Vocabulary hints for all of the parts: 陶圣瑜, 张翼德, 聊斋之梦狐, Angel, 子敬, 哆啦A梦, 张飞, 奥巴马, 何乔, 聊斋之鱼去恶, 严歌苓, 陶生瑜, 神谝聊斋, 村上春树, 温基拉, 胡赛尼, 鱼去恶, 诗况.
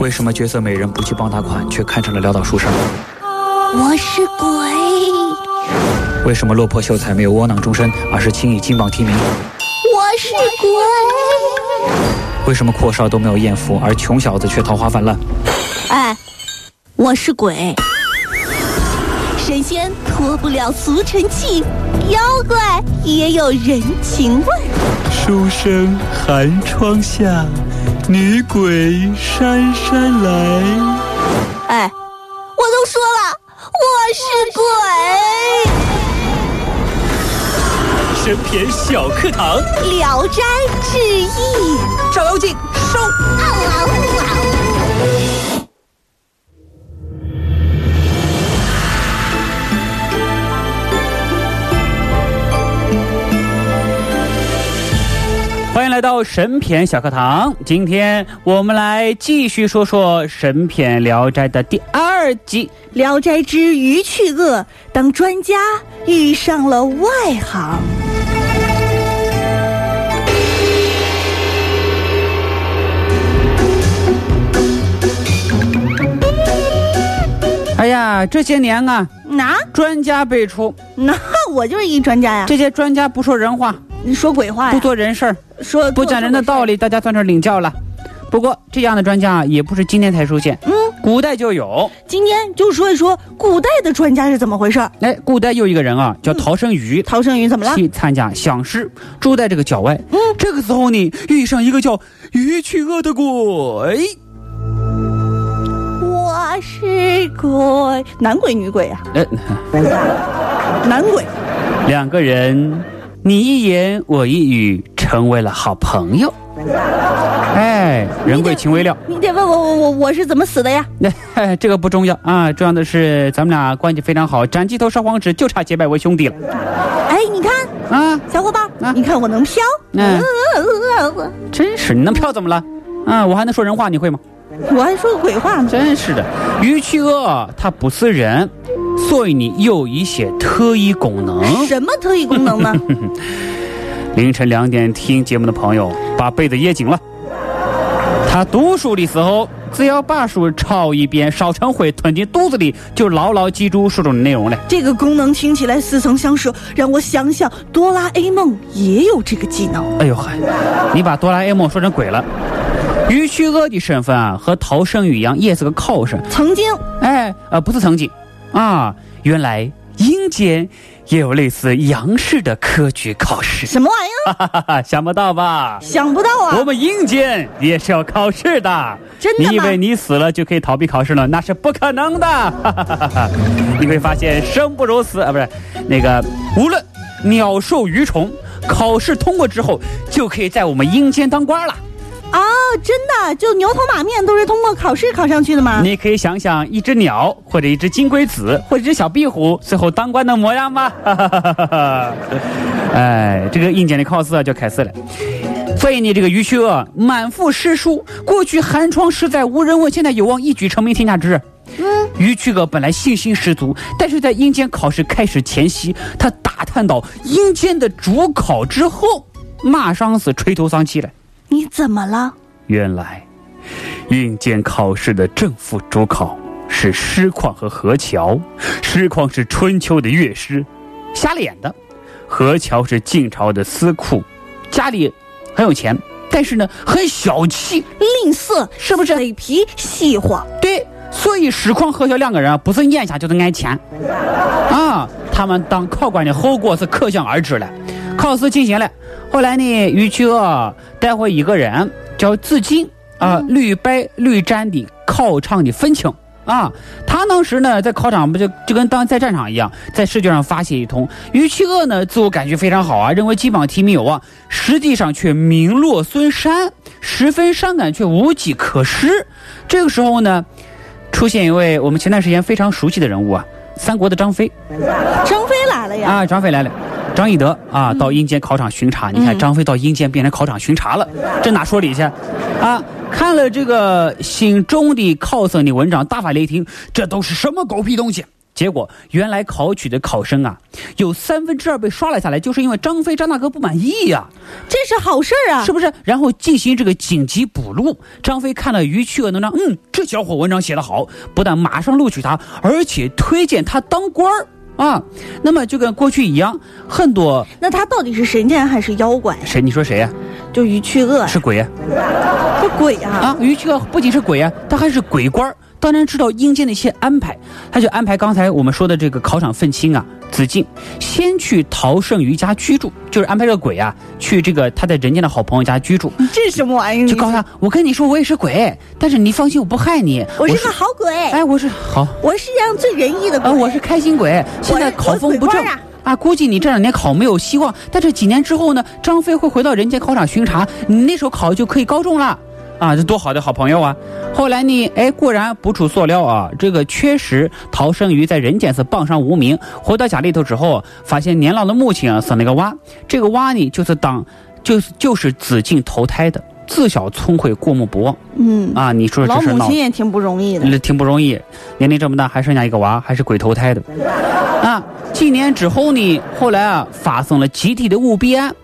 为什么绝色美人不去帮他款，却看上了潦倒书生？我是鬼。为什么落魄秀才没有窝囊终身，而是轻易金榜题名？我是鬼。为什么阔少都没有艳福，而穷小子却桃花泛滥？哎，我是鬼。神仙脱不了俗尘气，妖怪也有人情味。书生寒窗下，女鬼姗姗来。哎，我都说了，我是鬼。神篇小课堂，聊斋志异，照妖镜收。欢迎来到神篇小课堂，今天我们来继续说说神篇聊斋的第二集《聊斋之鱼去恶》，当专家遇上了外行。哎呀，这些年啊，专家辈出，我就是一专家呀。这些专家不说人话，你说鬼话呀，不做人事儿，说不讲人的道理，大家算是领教了。不过这样的专家也不是今天才出现，古代就有。今天就说一说古代的专家是怎么回事。哎，古代有一个人啊，叫陶生瑜。陶生瑜怎么了？去参加乡试，住在这个郊外。这个时候呢，遇上一个叫鱼去恶的鬼。我是鬼，男鬼女鬼啊？男鬼。两个人你一言我一语，成为了好朋友。哎，人贵情未了。你得问我是怎么死的呀？这个不重要啊，重要的是咱们俩关系非常好，斩鸡头烧黄纸，就差结拜为兄弟了。哎，你看啊，小伙伴，你看我能飘。真是，你能飘怎么了？啊，我还能说人话，你会吗？我还说鬼话呢。真是的，鱼去恶他不是人。所以你有一些特异功能。什么特异功能呢？凌晨2点听节目的朋友，把被子掖紧了。他读书的时候，只要把书抄一遍，烧成灰吞进肚子里，就牢牢记住书中的内容了。这个功能听起来似曾相识，让我想想，哆啦 A 梦也有这个技能。哎呦嗨，你把哆啦 A 梦说成鬼了。鱼去恶的身份啊，和陶生宇一样，也是个考生。曾经，不是曾经。啊，原来阴间也有类似阳世的科举考试。什么玩意儿？想不到吧？想不到啊！我们阴间也是要考试的。真的吗？你以为你死了就可以逃避考试了？那是不可能的。你会发现生不如死啊，不是那个，无论鸟兽鱼虫，考试通过之后就可以在我们阴间当官了。哦，真的，就牛头马面都是通过考试考上去的吗？你可以想想一只鸟，或者一只金龟子，或者一只小壁虎，最后当官的模样吧。哎，这个阴间的考试就开始了。所以你这个鱼去恶满腹诗书，过去寒窗实在无人问，现在有望一举成名天下知人。鱼去恶本来信心十足，但是在阴间考试开始前夕，他打探到阴间的主考之后，马上是垂头丧气了。你怎么了？原来阴间考试的正副主考是诗况和何乔。诗况是春秋的乐师，瞎了眼的；何乔是晋朝的司库，家里很有钱，但是呢很小气吝啬，是不是嘴皮细滑？对，所以诗况何乔两个人不是眼瞎就是爱钱啊。他们当考官的后果是可想而知了。考试进行了，后来呢，鱼去恶带回一个人叫自尽啊，屡败屡战的考场的愤青啊。他当时呢在考场不就跟当在战场一样，在试卷上发泄一通。鱼去恶呢自我感觉非常好啊，认为金榜题名有望，实际上却名落孙山，十分伤感却无计可施。这个时候呢，出现一位我们前段时间非常熟悉的人物啊，三国的张飞。张飞来了呀！啊，张飞来了。张翼德啊，到阴间考场巡查。你看张飞到阴间变成考场巡查了，这哪说理去啊？看了这个心中的考生的文章，大发雷霆，这都是什么狗屁东西！结果原来考取的考生啊，有2/3被刷了下来，就是因为张飞张大哥不满意呀、啊，这是好事啊，是不是？然后进行这个紧急补录。张飞看了于去恶的文章，这小伙文章写得好，不但马上录取他，而且推荐他当官儿。啊，那么就跟过去一样，很多。那他到底是神仙还是妖怪？谁？你说谁呀、啊？就于去恶、啊。是鬼呀、啊？是鬼呀、啊！啊，于去恶不仅是鬼呀、啊，他还是鬼官，当然知道阴间的一些安排。他就安排刚才我们说的这个考场愤青啊，子敬先去陶圣瑜家居住，就是安排这个鬼啊去这个他在人间的好朋友家居住。这是什么玩意儿？就告诉他，我跟你说我也是鬼，但是你放心，我不害你，我是个好鬼。哎，我是这样最仁义的鬼。我是开心鬼。现在考风不正啊，估计你这2年考没有希望，但是几年之后呢，张飞会回到人间考场巡查，你那时候考就可以高中了。啊，这多好的好朋友啊！后来呢，哎，果然不出所料啊，这个确实陶圣瑜在人间是榜上无名，回到家里头之后，发现年老的母亲生了个娃，这个娃呢就是子敬投胎的。自小聪慧过目不忘，你说这事老母亲也挺不容易的，挺不容易，年龄这么大还剩下一个娃，还是鬼投胎的。啊，几年之后呢，后来啊发生了集体的舞弊案，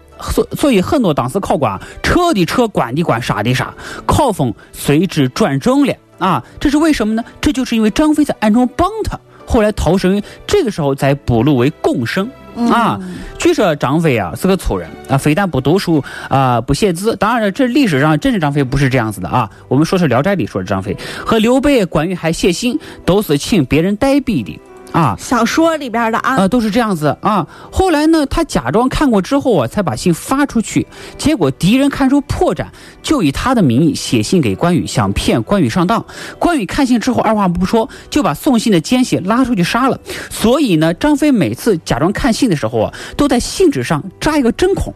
所以很多当时考官车的车，管的管，傻的傻，考风随之转正了啊！这是为什么呢？这就是因为张飞在暗中帮他，后来陶圣瑜这个时候才补录为贡生。啊，据说张飞啊是个粗人啊，非但不读书啊、不写字。当然了，这历史上真实张飞不是这样子的啊。我们说是《聊斋》里说的张飞，和刘备、关羽还谢欣都是请别人代笔的啊。小说里边的啊都是这样子啊。后来呢，他假装看过之后啊，才把信发出去。结果敌人看出破绽，就以他的名义写信给关羽，想骗关羽上当。关羽看信之后，二话不说就把送信的奸细拉出去杀了。所以呢，张飞每次假装看信的时候啊，都在信纸上扎一个针孔。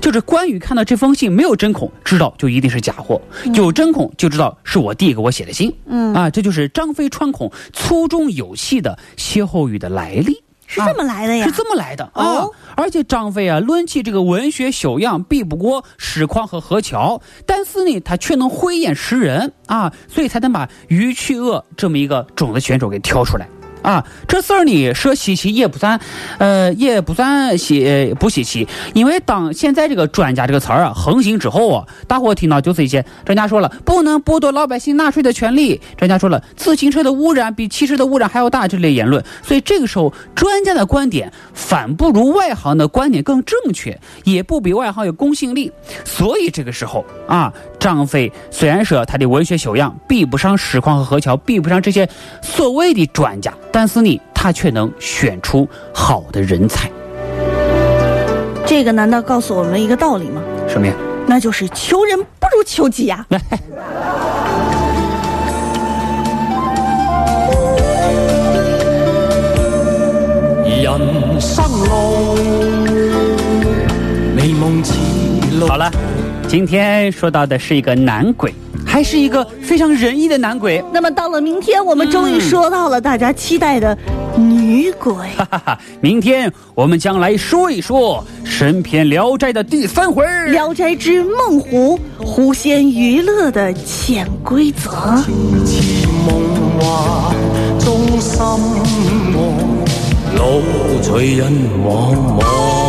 就是关羽看到这封信没有针孔，知道就一定是假货；有针孔就知道是我弟给我写的信。这就是张飞穿孔粗中有细的歇后语的来历。是这么来的呀？是这么来的啊！而且张飞啊，论起这个文学修养，比不过史况和何乔，但是呢，他却能慧眼识人啊，所以才能把于去恶这么一个种子选手给挑出来。啊，这事儿呢说稀奇也不算稀奇，因为当现在这个专家这个词儿啊横行之后啊，大伙听到就是一些专家说了不能剥夺老百姓纳税的权利，专家说了自行车的污染比汽车的污染还要大这类言论，所以这个时候专家的观点反不如外行的观点更正确，也不比外行有公信力，所以这个时候啊，张飞虽然说他的文学修养比不上史况和何乔，比不上这些所谓的专家，但是呢，他却能选出好的人才。这个难道告诉我们一个道理吗？什么呀？那就是求人不如求己呀、啊。人生路，美梦似路。好了，今天说到的是一个男鬼。还是一个非常仁义的男鬼。那么到了明天，我们终于说到了大家期待的女鬼。明天我们将来说一说神篇《聊斋》的第3回，《聊斋之梦狐》，狐仙娱乐的潜规则。梦中心梦，人茫茫。